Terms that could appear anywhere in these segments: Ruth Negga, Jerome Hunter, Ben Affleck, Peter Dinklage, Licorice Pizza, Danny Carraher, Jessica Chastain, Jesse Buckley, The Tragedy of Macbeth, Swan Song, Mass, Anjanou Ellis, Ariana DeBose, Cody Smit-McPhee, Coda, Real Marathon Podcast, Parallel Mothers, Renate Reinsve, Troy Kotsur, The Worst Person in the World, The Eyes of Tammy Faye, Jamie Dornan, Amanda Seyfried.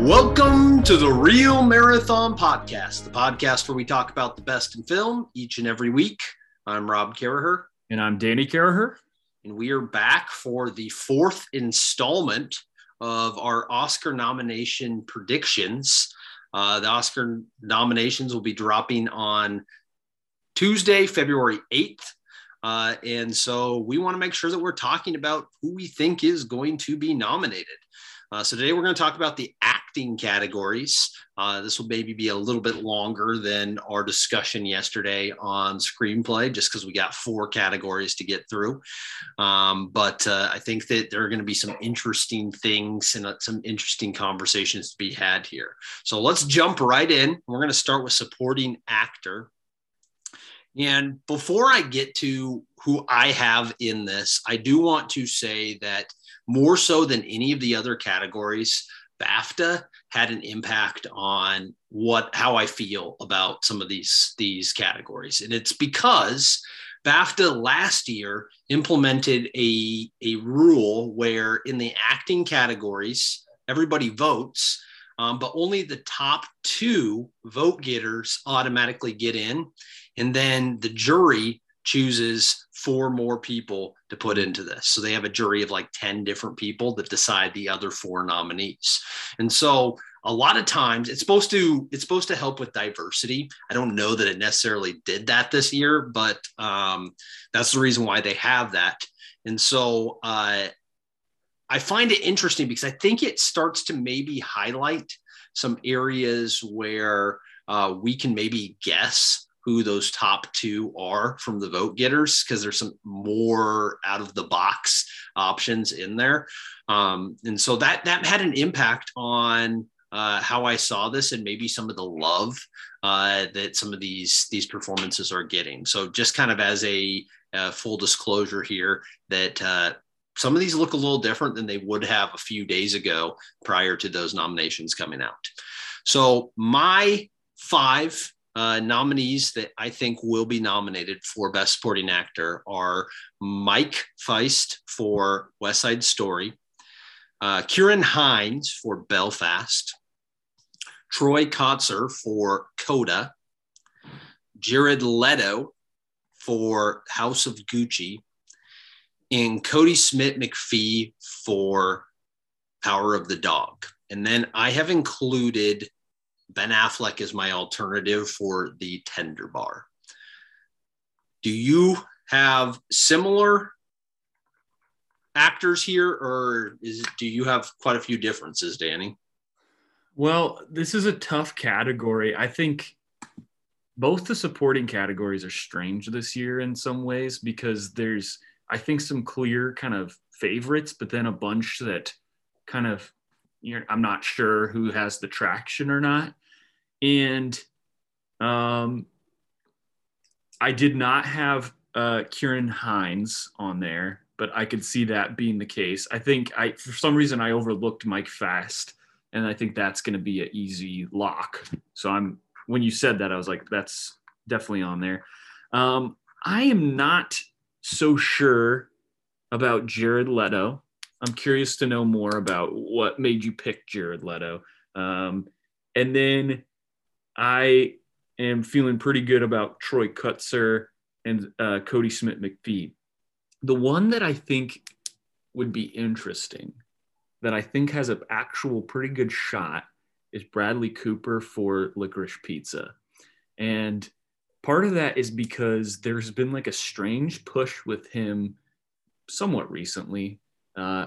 Welcome to the Real Marathon Podcast, the podcast where we talk about the best in film each and every week. I'm Rob Carraher. And I'm Danny Carraher. And we are back for the fourth installment of our Oscar nomination predictions. The Oscar nominations will be dropping on Tuesday, February 8th. And so we want to make sure that we're talking about who we think is going to be nominated. So today we're going to talk about the acting categories. This will maybe be a little bit longer than our discussion yesterday on screenplay, just because we got four categories to get through. But I think that there are going to be some interesting things and some interesting conversations to be had here. So let's jump right in. We're going to start with supporting actor. And before I get to who I have in this, I do want to say that more so than any of the other categories, BAFTA had an impact on how I feel about some of these categories. And it's because BAFTA last year implemented a rule where in the acting categories, everybody votes, but only the top two vote getters automatically get in. And then the jury chooses four more people to put into this. So they have a jury of like 10 different people that decide the other four nominees. And so a lot of times it's supposed to help with diversity. I don't know that it necessarily did that this year, but that's the reason why they have that. And so I find it interesting because I think it starts to maybe highlight some areas where we can maybe guess who those top two are from the vote getters, because there's some more out of the box options in there. And so that had an impact on how I saw this and maybe some of the love that some of these performances are getting. So just kind of as a full disclosure here that some of these look a little different than they would have a few days ago prior to those nominations coming out. So my five nominees that I think will be nominated for Best Supporting Actor are Mike Faist for West Side Story, Ciarán Hinds for Belfast, Troy Kotsur for Coda, Jared Leto for House of Gucci, and Cody Smit-McPhee for Power of the Dog. And then I have included Ben Affleck is my alternative for The Tender Bar. Do you have similar actors here, or do you have quite a few differences, Danny? Well, this is a tough category. I think both the supporting categories are strange this year in some ways because there's, I think, some clear kind of favorites, but then a bunch that kind of, I'm not sure who has the traction or not. And I did not have Ciarán Hinds on there, but I could see that being the case. I think for some reason, I overlooked Mike Faist, and I think that's going to be an easy lock. So when you said that, I was like, that's definitely on there. I am not so sure about Jared Leto. I'm curious to know more about what made you pick Jared Leto. And then I am feeling pretty good about Troy Kotsur and Cody Smit-McPhee. The one that I think would be interesting, that I think has an actual pretty good shot, is Bradley Cooper for Licorice Pizza. And part of that is because there's been like a strange push with him somewhat recently,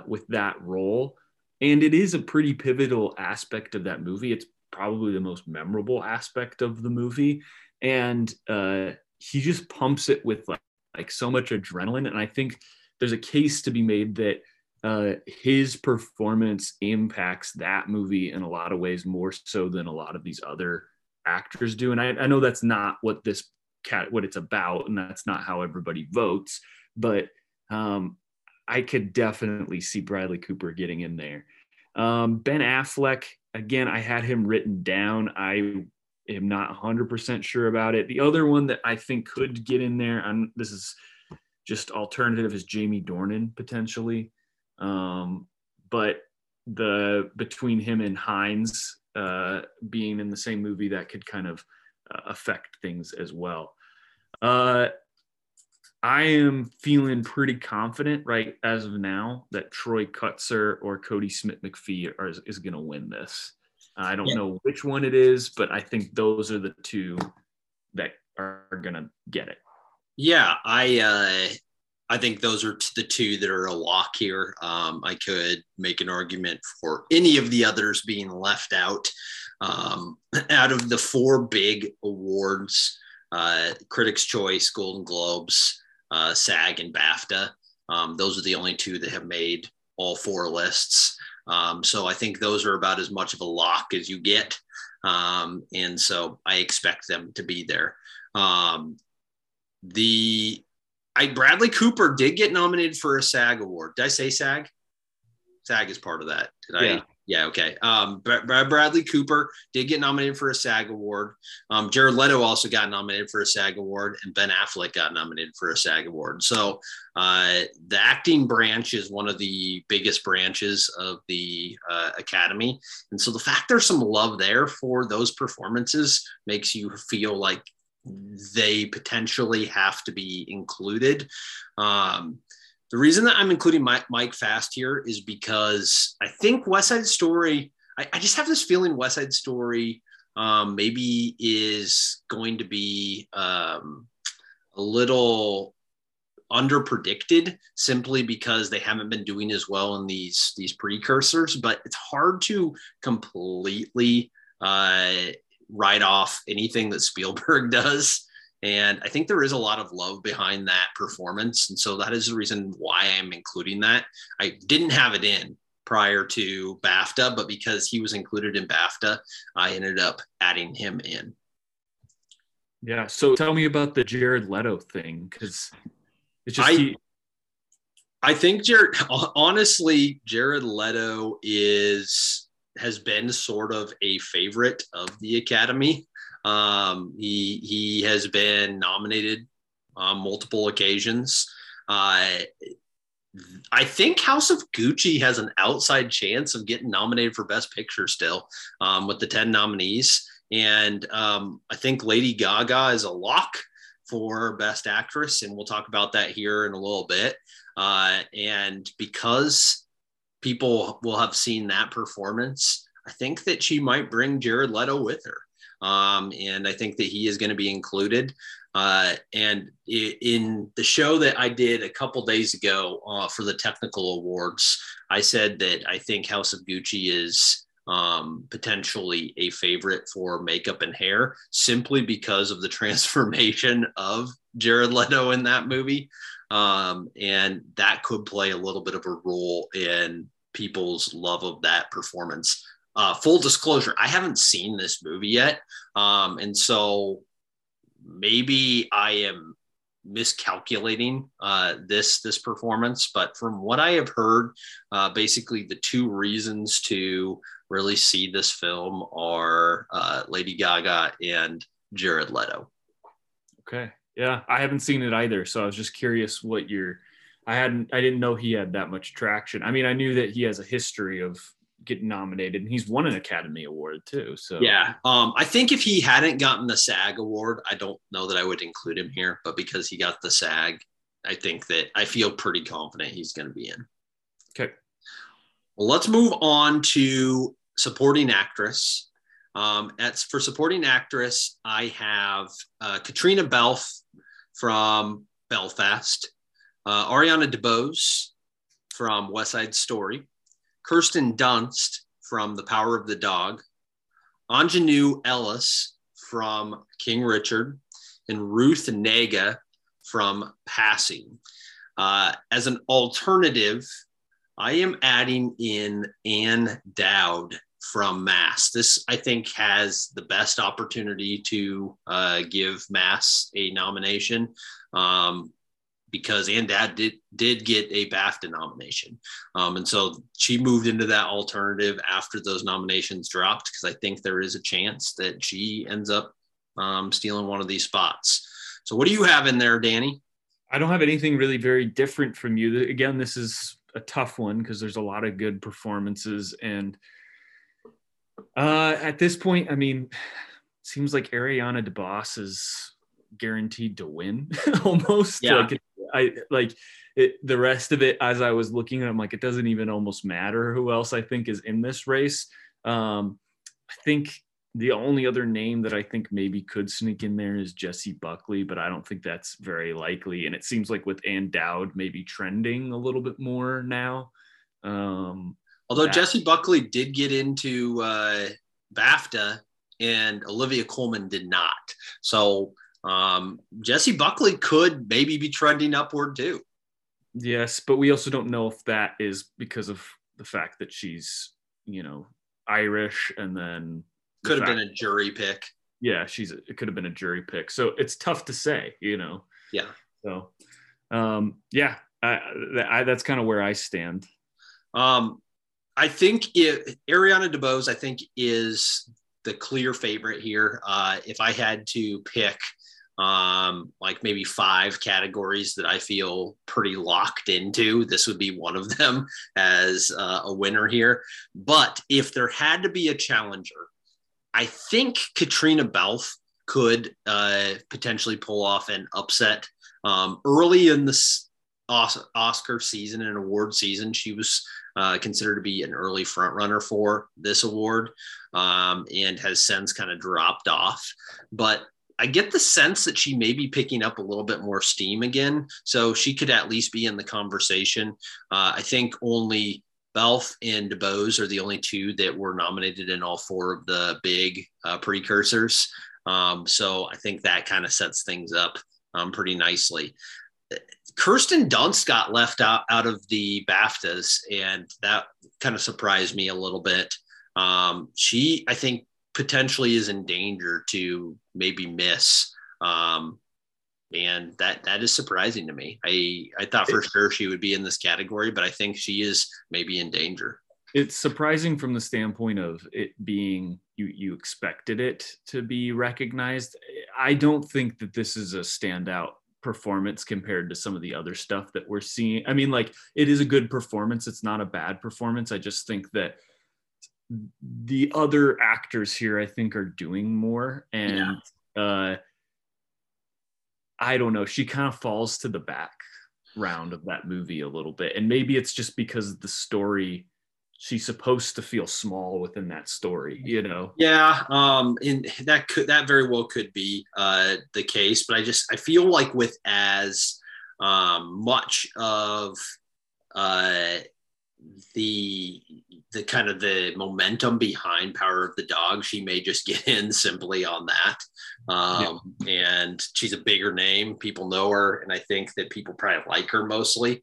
with that role. And it is a pretty pivotal aspect of that movie. It's probably the most memorable aspect of the movie. And he just pumps it with like so much adrenaline. And I think there's a case to be made that his performance impacts that movie in a lot of ways more so than a lot of these other actors do. And I know that's not what what it's about, and that's not how everybody votes, but I could definitely see Bradley Cooper getting in there. Ben Affleck, again, I had him written down. I am not 100% sure about it. The other one that I think could get in there, this is just alternative, is Jamie Dornan potentially. But between him and Hinds being in the same movie, that could kind of affect things as well. I am feeling pretty confident right as of now that Troy Kotsur or Cody Smit-McPhee is going to win this. I don't know which one it is, but I think those are the two that are going to get it. Yeah, I think those are the two that are a lock here. I could make an argument for any of the others being left out. Out of the four big awards, Critics' Choice, Golden Globes, SAG and BAFTA. Those are the only two that have made all four lists. So I think those are about as much of a lock as you get. And so I expect them to be there. Bradley Cooper did get nominated for a SAG award. Did I say SAG? SAG is part of that. Yeah. Okay. Bradley Cooper did get nominated for a SAG award. Jared Leto also got nominated for a SAG award, and Ben Affleck got nominated for a SAG award. So the acting branch is one of the biggest branches of the Academy. And so the fact there's some love there for those performances makes you feel like they potentially have to be included. The reason that I'm including Mike Faist here is because I think West Side Story, I just have this feeling West Side Story maybe is going to be a little underpredicted simply because they haven't been doing as well in these precursors, but it's hard to completely write off anything that Spielberg does. And I think there is a lot of love behind that performance. And so that is the reason why I'm including that. I didn't have it in prior to BAFTA, but because he was included in BAFTA, I ended up adding him in. Yeah. So tell me about the Jared Leto thing, because it's just... I think Jared Leto has been sort of a favorite of the Academy. He has been nominated on multiple occasions. I think House of Gucci has an outside chance of getting nominated for Best Picture still, with the 10 nominees. And I think Lady Gaga is a lock for Best Actress, and we'll talk about that here in a little bit. And because people will have seen that performance, I think that she might bring Jared Leto with her. And I think that he is going to be included. And in the show that I did a couple days ago for the technical awards, I said that I think House of Gucci is potentially a favorite for makeup and hair simply because of the transformation of Jared Leto in that movie. And that could play a little bit of a role in people's love of that performance. Full disclosure, I haven't seen this movie yet. And so maybe I am miscalculating this performance, but from what I have heard, basically the two reasons to really see this film are Lady Gaga and Jared Leto. Okay. Yeah. I haven't seen it either. So I was just curious what I didn't know he had that much traction. I mean, I knew that he has a history of getting nominated, and he's won an Academy Award too. So yeah, I think if he hadn't gotten the SAG award, I don't know that I would include him here, but because he got the SAG, I think that I feel pretty confident he's going to be in. Okay. Well, let's move on to supporting actress. For supporting actress, I have Katrina Belf from Belfast, Ariana DeBose from West Side Story, Kirsten Dunst from The Power of the Dog, Anjanou Ellis from King Richard, and Ruth Negga from Passing. As an alternative, I am adding in Ann Dowd from Mass. This, I think, has the best opportunity to give Mass a nomination. Because Ann Dowd did get a BAFTA nomination. And so she moved into that alternative after those nominations dropped, because I think there is a chance that she ends up stealing one of these spots. So what do you have in there, Danny? I don't have anything really very different from you. Again, this is a tough one because there's a lot of good performances. And at this point, I mean, it seems like Ariana DeBose is guaranteed to win almost. Yeah. The rest of it, as I was looking at it, I'm like, it doesn't even almost matter who else I think is in this race. I think the only other name that I think maybe could sneak in there is Jesse Buckley, but I don't think that's very likely. And it seems like with Ann Dowd maybe trending a little bit more now. Although Jesse Buckley did get into BAFTA and Olivia Colman did not. So Jesse Buckley could maybe be trending upward too. Yes, but we also don't know if that is because of the fact that she's, Irish, and then could have been a jury pick. Yeah, it could have been a jury pick. So it's tough to say, Yeah. So, that's kind of where I stand. I think Ariana DeBose, I think, is the clear favorite here. If I had to pick, maybe five categories that I feel pretty locked into, this would be one of them as a winner here. But if there had to be a challenger, I think Katrina Balfe could potentially pull off an upset. Early in the Oscar season and award season, she was considered to be an early frontrunner for this award, and has since kind of dropped off. But I get the sense that she may be picking up a little bit more steam again, so she could at least be in the conversation. I think only Balfe and DeBose are the only two that were nominated in all four of the big precursors. So I think that kind of sets things up pretty nicely. Kirsten Dunst got left out of the BAFTAs, and that kind of surprised me a little bit. She, I think, potentially is in danger to maybe miss. And that is surprising to me. I thought for sure she would be in this category, but I think she is maybe in danger. It's surprising from the standpoint of it being, you expected it to be recognized. I don't think that this is a standout performance compared to some of the other stuff that we're seeing. I mean, it is a good performance. It's not a bad performance. I just think that the other actors here, I think, are doing more. And I don't know. She kind of falls to the back round of that movie a little bit. And maybe it's just because the story, she's supposed to feel small within that story, Yeah. And that very well could be the case, but I feel like with as much of the kind of the momentum behind Power of the Dog, she may just get in simply on that. And she's a bigger name. People know her. And I think that people probably like her mostly.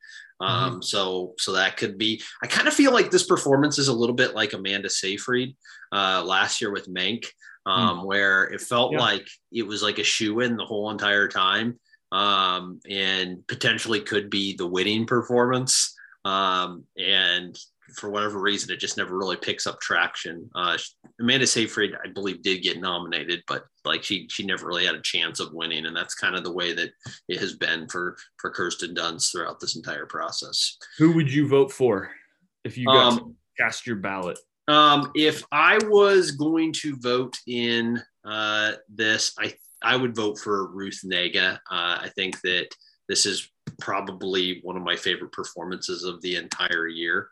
So that could be, I kind of feel like this performance is a little bit like Amanda Seyfried last year with Mank, where it felt like it was like a shoo-in the whole entire time, and potentially could be the winning performance. And for whatever reason, it just never really picks up traction. Amanda Seyfried, I believe, did get nominated, but she never really had a chance of winning. And that's kind of the way that it has been for Kirsten Dunst throughout this entire process. Who would you vote for if you got to cast your ballot? If I was going to vote in this, I would vote for Ruth Negga. I think that this is probably one of my favorite performances of the entire year.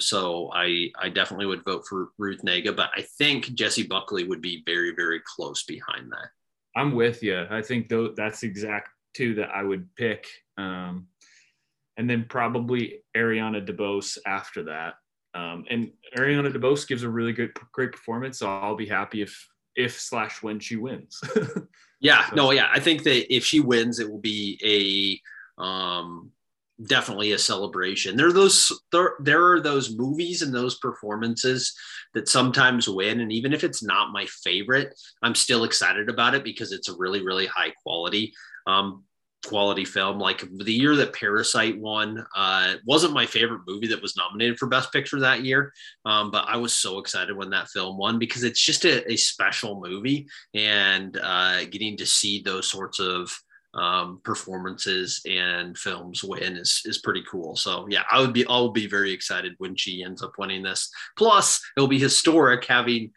So I definitely would vote for Ruth Negga, but I think Jesse Buckley would be very, very close behind that. I'm with you. I think that's the exact two that I would pick. And then probably Ariana DeBose after that. And Ariana DeBose gives a really great performance. So I'll be happy if/when she wins. I think that if she wins, it will be a, definitely a celebration. There are those movies and those performances that sometimes win, and even if it's not my favorite, I'm still excited about it because it's a really, really high quality film. Like the year that Parasite won, wasn't my favorite movie that was nominated for Best Picture that year, but I was so excited when that film won because it's just a special movie, and getting to see those sorts of performances and films win is pretty cool. So yeah, I'll be very excited when she ends up winning this. Plus, it'll be historic having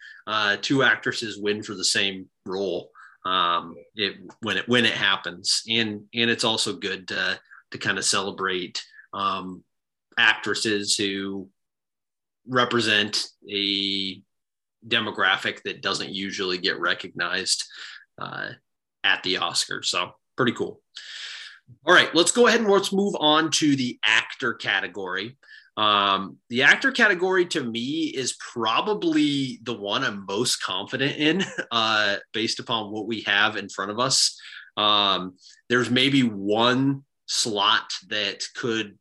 two actresses win for the same role when it happens. And it's also good to kind of celebrate actresses who represent a demographic that doesn't usually get recognized at the Oscars. So pretty cool. All right, let's go ahead and let's move on to the actor category. The actor category to me is probably the one I'm most confident in based upon what we have in front of us. There's maybe one slot that could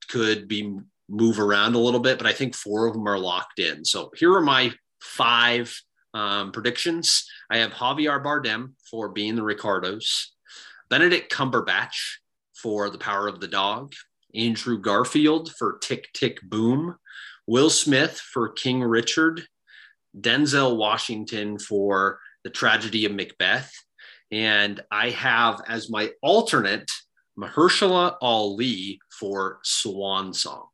be move around a little bit, but I think four of them are locked in. So here are my five predictions. I have Javier Bardem for Being the Ricardos, Benedict Cumberbatch for The Power of the Dog, Andrew Garfield for Tick, Tick, Boom, Will Smith for King Richard, Denzel Washington for The Tragedy of Macbeth, and I have as my alternate Mahershala Ali for Swan Song.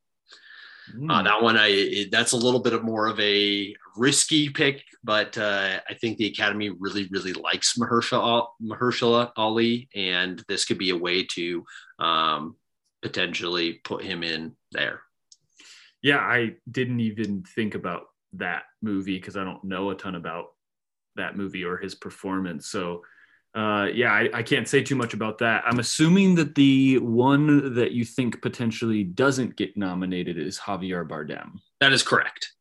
That one, that's a little bit more of a risky pick, but I think the Academy really, really likes Mahershala Ali, and this could be a way to potentially put him in there. Yeah, I didn't even think about that movie because I don't know a ton about that movie or his performance. So, I can't say too much about that. I'm assuming that the one that you think potentially doesn't get nominated is Javier Bardem. That is correct.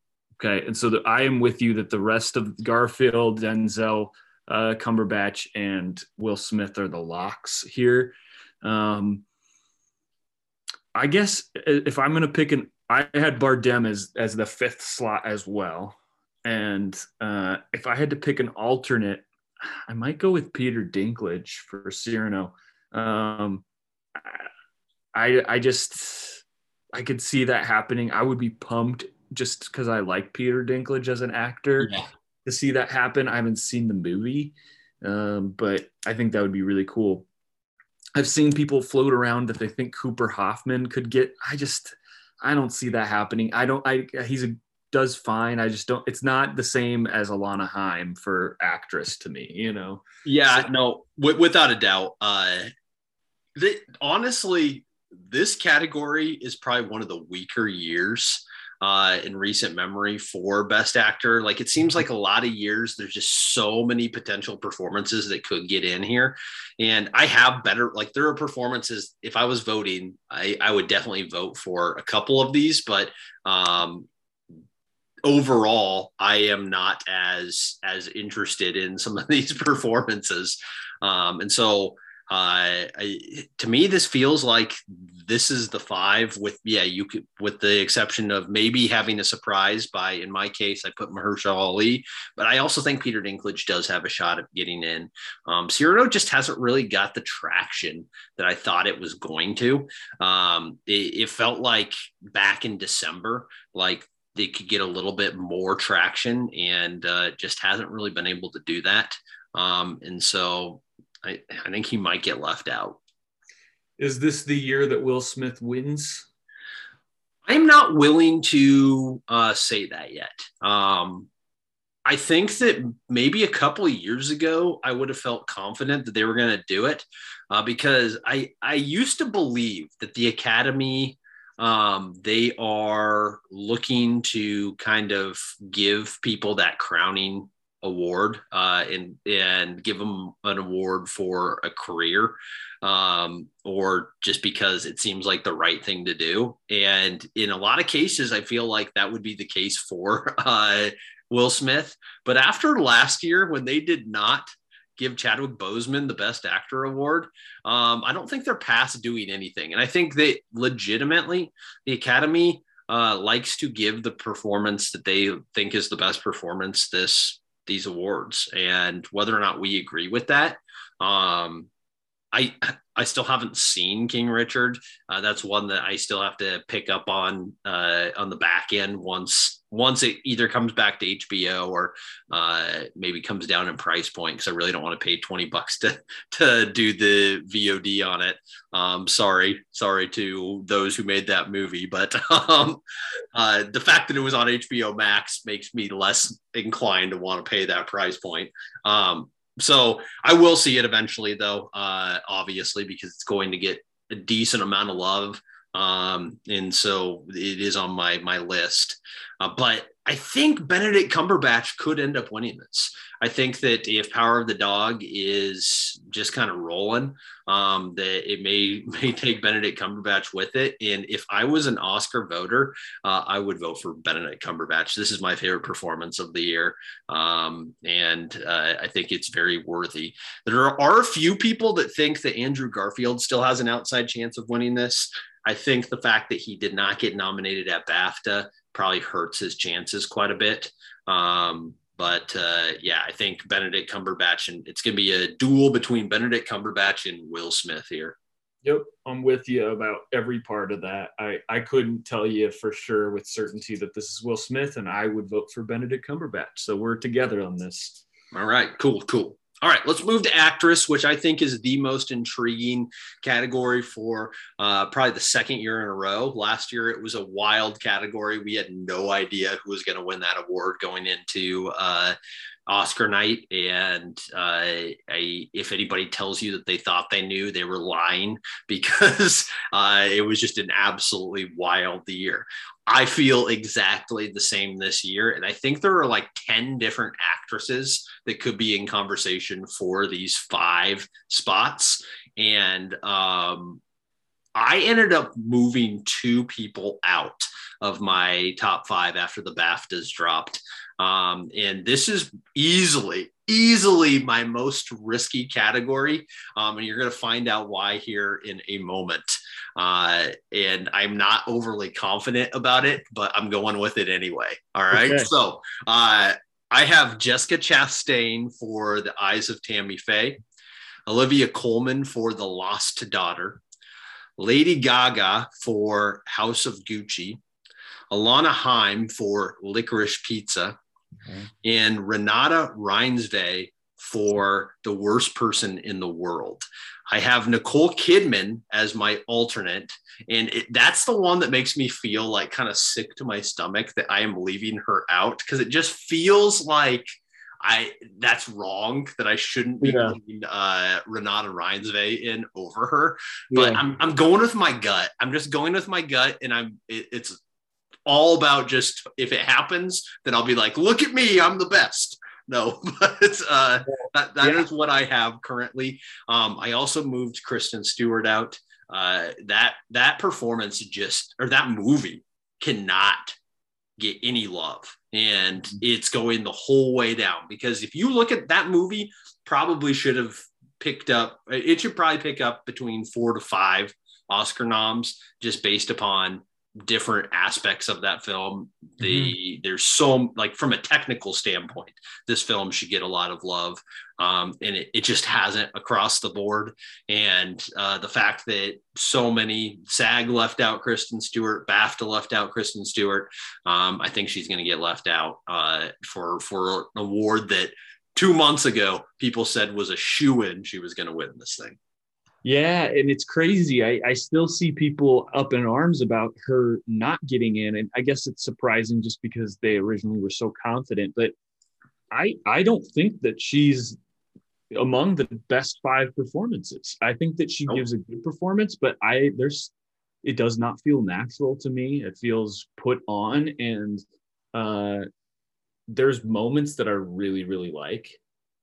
Okay, and so I am with you that the rest of Garfield, Denzel, Cumberbatch, and Will Smith are the locks here. I guess if I'm going to pick I had Bardem as the fifth slot as well. And if I had to pick an alternate, I might go with Peter Dinklage for Cyrano. I could see that happening. I would be pumped just because I like Peter Dinklage as an actor to see that happen. I haven't seen the movie, but I think that would be really cool. I've seen people float around that they think Cooper Hoffman could get. I don't see that happening. Does fine. I just don't. It's not the same as Alana Haim for actress to me, you know. Yeah, so. No, without a doubt. Honestly, this category is probably one of the weaker years in recent memory for Best Actor. Like, it seems like a lot of years there's just so many potential performances that could get in here, and I have better. Like, there are performances. If I was voting, I would definitely vote for a couple of these, but. Overall, I am not as interested in some of these performances. To me, this feels like this is the five with the exception of maybe having a surprise by, in my case, I put Mahershala Ali, but I also think Peter Dinklage does have a shot at getting in. Cyrano just hasn't really got the traction that I thought it was going to. It felt like back in December, like, they could get a little bit more traction and just hasn't really been able to do that. And so I think he might get left out. Is this the year that Will Smith wins? I'm not willing to say that yet. I think that maybe a couple of years ago, I would have felt confident that they were going to do it because I used to believe that the Academy they are looking to kind of give people that crowning award and give them an award for a career or just because it seems like the right thing to do. And in a lot of cases, I feel like that would be the case for Will Smith. But after last year, when they did not give Chadwick Boseman the Best Actor award. I don't think they're past doing anything. And I think that legitimately the Academy likes to give the performance that they think is the best performance these awards. And whether or not we agree with that I still haven't seen King Richard. That's one that I still have to pick up on the back end once it either comes back to HBO or maybe comes down in price point, because I really don't want to pay $20 to do the VOD on it. Sorry to those who made that movie, but the fact that it was on HBO Max makes me less inclined to want to pay that price point. So I will see it eventually, though, obviously, because it's going to get a decent amount of love. And so it is on my list. But I think Benedict Cumberbatch could end up winning this. I think that if Power of the Dog is just kind of rolling, that it may take Benedict Cumberbatch with it. And if I was an Oscar voter, I would vote for Benedict Cumberbatch. This is my favorite performance of the year. And I think it's very worthy. There are a few people that think that Andrew Garfield still has an outside chance of winning this. I think the fact that he did not get nominated at BAFTA probably hurts his chances quite a bit. But I think Benedict Cumberbatch, and it's going to be a duel between Benedict Cumberbatch and Will Smith here. Yep. I'm with you about every part of that. I couldn't tell you for sure with certainty that this is Will Smith, and I would vote for Benedict Cumberbatch. So we're together on this. All right, cool. All right, let's move to actress, which I think is the most intriguing category for probably the second year in a row. Last year, it was a wild category. We had no idea who was going to win that award going into Oscar night. And if anybody tells you that they thought they knew, they were lying, because it was just an absolutely wild year. I feel exactly the same this year. And I think there are like 10 different actresses that could be in conversation for these 5 spots. And I ended up moving 2 people out of my top 5 after the BAFTAs dropped. And this is easily my most risky category. And you're going to find out why here in a moment. And I'm not overly confident about it, but I'm going with it anyway. All right. Okay. So I have Jessica Chastain for The Eyes of Tammy Faye, Olivia Colman for The Lost Daughter, Lady Gaga for House of Gucci, Alana Haim for Licorice Pizza, mm-hmm. and Renate Reinsve for The Worst Person in the World. I have Nicole Kidman as my alternate, and that's the one that makes me feel like kind of sick to my stomach that I am leaving her out, because it just feels like that's wrong, that I shouldn't be putting Renate Reinsve in over her. But I'm going with my gut. I'm just going with my gut, and it's all about just, if it happens, then I'll be like, look at me, I'm the best. No, but that is what I have currently. I also moved Kristen Stewart out. That performance that movie cannot get any love, and it's going the whole way down, because if you look at that movie, it should probably pick up between 4 to 5 Oscar noms, just based upon different aspects of that film. There's so, like, from a technical standpoint, this film should get a lot of love, and it just hasn't across the board. And the fact that so many, SAG left out Kristen Stewart, BAFTA left out Kristen Stewart, I think she's going to get left out for an award that 2 months ago people said was a shoo-in, she was going to win this thing. Yeah, and it's crazy. I still see people up in arms about her not getting in, and I guess it's surprising just because they originally were so confident. But I don't think that she's among the best 5 performances. I think that she gives a good performance, but it does not feel natural to me. It feels put on, and there's moments that I really, really like.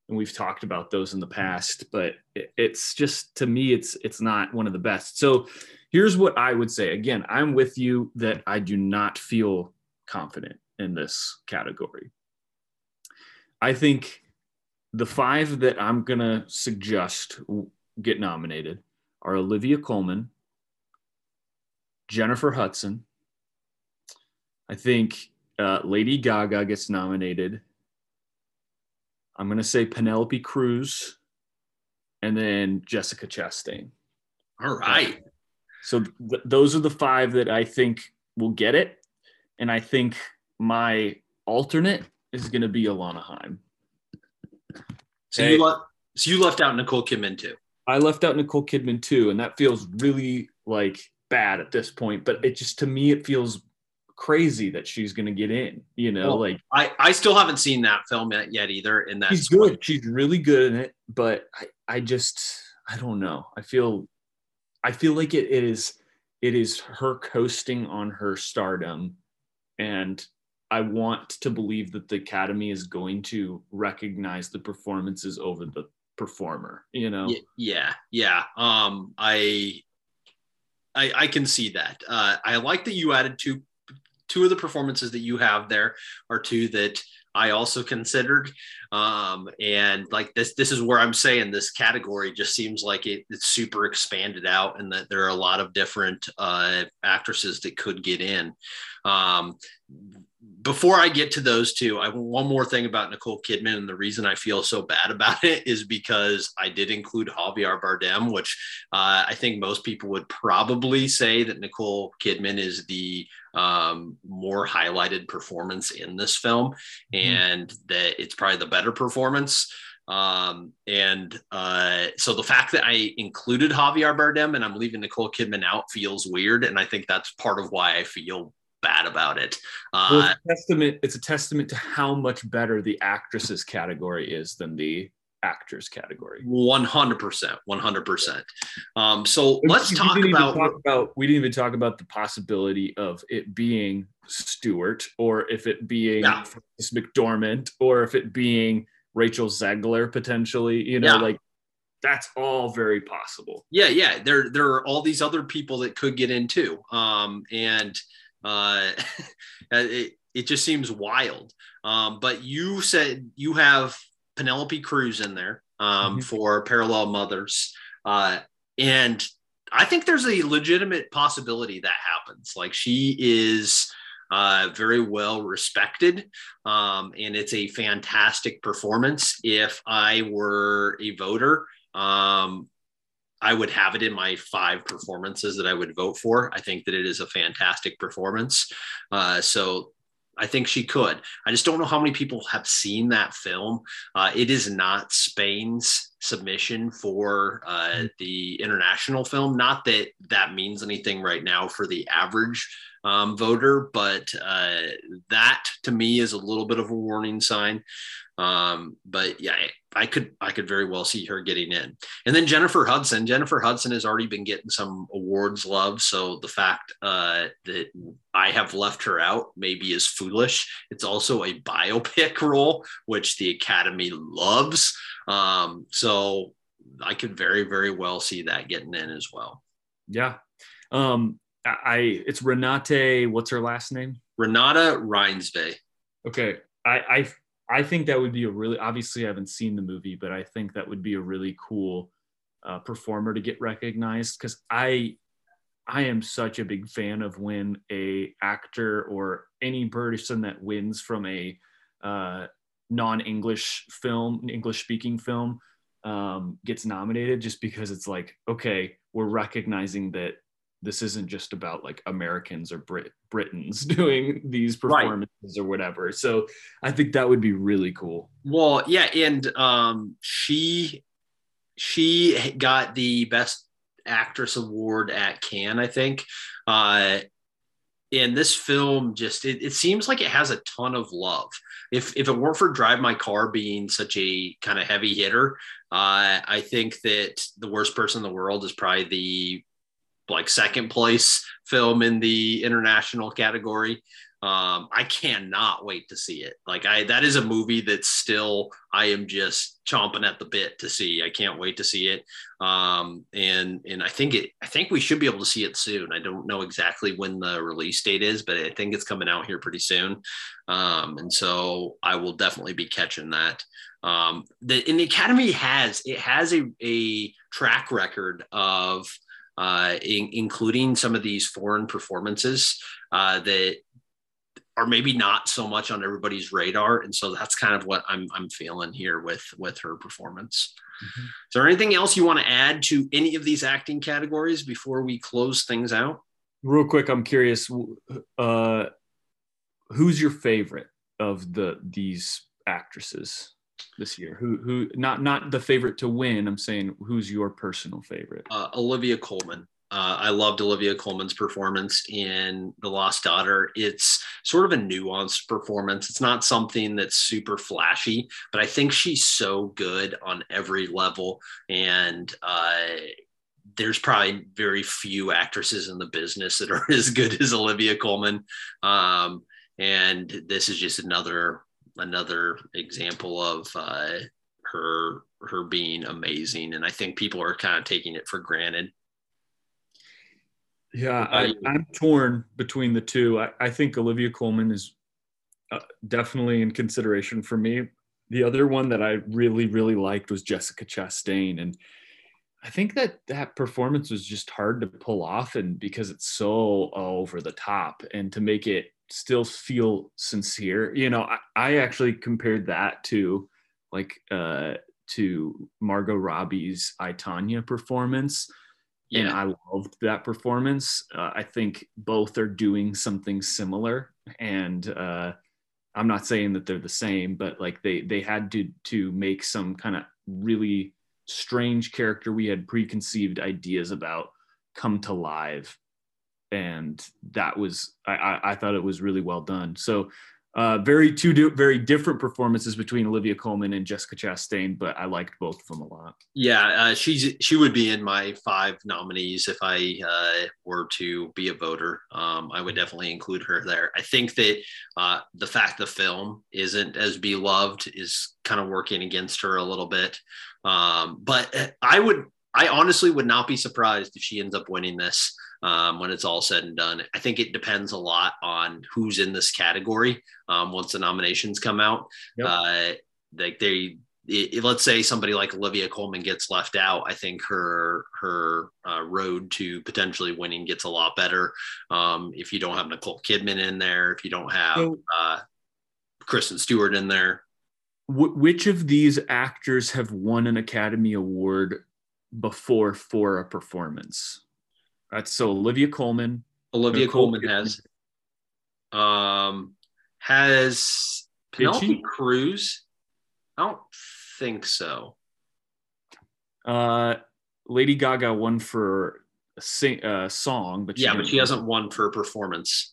And we've talked about those in the past, but it's just, to me, it's not one of the best. So here's what I would say. Again, I'm with you that I do not feel confident in this category. I think the 5 that I'm going to suggest get nominated are Olivia Colman, Jennifer Hudson. I think Lady Gaga gets nominated. I'm going to say Penélope Cruz, and then Jessica Chastain. All right. So those are the five that I think will get it. And I think my alternate is going to be Alana Haim. So you left out Nicole Kidman too. I left out Nicole Kidman too. And that feels really like bad at this point, but it just, to me, it feels crazy that she's going to get in, you know, well, like I still haven't seen that film yet either. And that's she's good. She's really good in it, but I don't know. I feel like it is her coasting on her stardom, and I want to believe that the Academy is going to recognize the performances over the performer, you know? Yeah. I can see that. I like that you added two of the performances that you have there are two that I also considered. And like this is where I'm saying this category just seems like it's super expanded out, and that there are a lot of different actresses that could get in. Before I get to those two, one more thing about Nicole Kidman, and the reason I feel so bad about it is because I did include Javier Bardem, which I think most people would probably say that Nicole Kidman is the more highlighted performance in this film, and that it's probably the better performance. So the fact that I included Javier Bardem and I'm leaving Nicole Kidman out feels weird, and I think that's part of why I feel bad about it. Well, it's a testament to how much better the actresses category is than the actors category. 100%. So let's we didn't even talk about the possibility of it being Stewart, or if it being Frances McDormand, or if it being Rachel Zegler potentially, you know, like that's all very possible. Yeah. There are all these other people that could get in too. It just seems wild. But you said you have Penelope Cruz in there for Parallel Mothers. And I think there's a legitimate possibility that happens. Like, she is very well respected. And it's a fantastic performance. If I were a voter, I would have it in my five performances that I would vote for. I think that it is a fantastic performance. So I think she could. I just don't know how many people have seen that film. It is not Spain's submission for the international film. Not that that means anything right now for the average voter, but that to me is a little bit of a warning sign. But yeah, I could very well see her getting in. And then Jennifer Hudson has already been getting some awards love. So the fact that I have left her out maybe is foolish. It's also a biopic role, which the Academy loves. So I could very, very well see that getting in as well. Yeah. It's Renate. What's her last name? Renate Reinsve. Okay. I think that would be obviously I haven't seen the movie, but I think that would be a really cool performer to get recognized, because I am such a big fan of when a actor or any person that wins from a non-English film, English-speaking film, gets nominated, just because it's like, okay, we're recognizing that this isn't just about like Americans or Britons doing these performances, right, or whatever. So I think that would be really cool. Well, yeah. And she got the Best Actress award at Cannes, I think. And this film just, it seems like it has a ton of love. If it weren't for Drive My Car being such a kind of heavy hitter, I think that The Worst Person in the World is probably the like second place film in the international category. I cannot wait to see it. That is a movie that's still, I am just chomping at the bit to see. I can't wait to see it. And I think we should be able to see it soon. I don't know exactly when the release date is, but I think it's coming out here pretty soon. And so I will definitely be catching that. And the Academy has a track record of, including some of these foreign performances that are maybe not so much on everybody's radar. And so that's kind of what I'm feeling here with her performance. Mm-hmm. Is there anything else you want to add to any of these acting categories before we close things out? Real quick, I'm curious, who's your favorite of these actresses this year? Who not the favorite to win, I'm saying who's your personal favorite? Olivia Colman. I loved Olivia Colman's performance in The Lost Daughter. It's sort of a nuanced performance. It's not something that's super flashy, but I think she's so good on every level. And there's probably very few actresses in the business that are as good as Olivia Colman. And this is just another example of her being amazing. And I think people are kind of taking it for granted. Yeah, I'm torn between the two. I think Olivia Colman is definitely in consideration for me. The other one that I really, really liked was Jessica Chastain. And I think that performance was just hard to pull off, and because it's so over the top, and to make it still feel sincere. You know, I actually compared that to to Margot Robbie's I, Tonya performance. Yeah. And I loved that performance. I think both are doing something similar, and I'm not saying that they're the same, but like they had to make some kind of really strange character we had preconceived ideas about come to life. And that was, I thought it was really well done. So very different performances between Olivia Colman and Jessica Chastain, but I liked both of them a lot. Yeah, she would be in my 5 nominees if I were to be a voter. I would definitely include her there. I think that the fact the film isn't as beloved is kind of working against her a little bit. But I honestly would not be surprised if she ends up winning this. When it's all said and done, I think it depends a lot on who's in this category. Once the nominations come out, yep. Let's say somebody like Olivia Colman gets left out. I think her road to potentially winning gets a lot better. If you don't have Nicole Kidman in there, if you don't have Kristen Stewart in there. Which of these actors have won an Academy Award before for a performance? Right, so Olivia Colman. Has Penelope Cruz? I don't think so. Lady Gaga won for a song, but she hasn't won for a performance.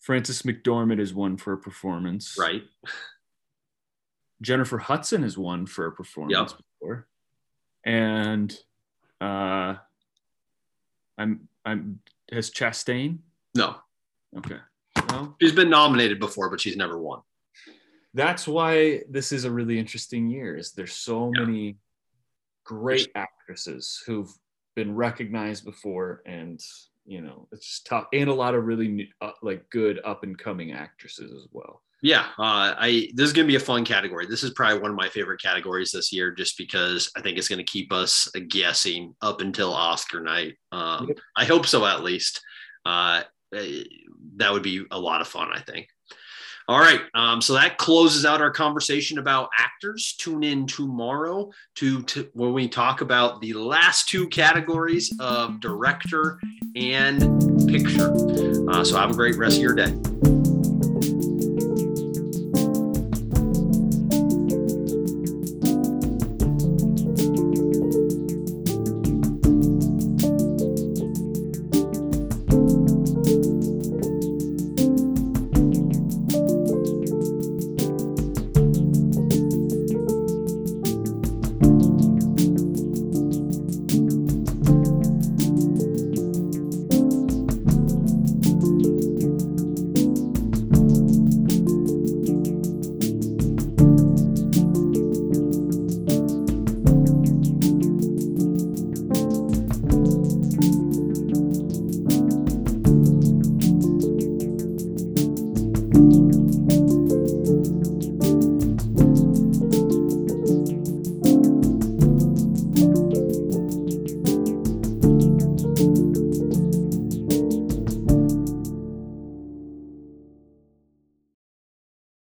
Frances McDormand has won for a performance, right? Jennifer Hudson has won for a performance before, and has Chastain? No. Okay. Well, she's been nominated before, but she's never won. That's why this is a really interesting year. Is there's so many great actresses who've been recognized before, and you know it's just tough, and a lot of really new, good up and coming actresses as well. Yeah, this is going to be a fun category. This is probably one of my favorite categories this year, just because I think it's going to keep us guessing up until Oscar night. I hope so, at least. That would be a lot of fun, I think. All right, so that closes out our conversation about actors. Tune in tomorrow to when we talk about the last 2 categories of director and picture. So have a great rest of your day.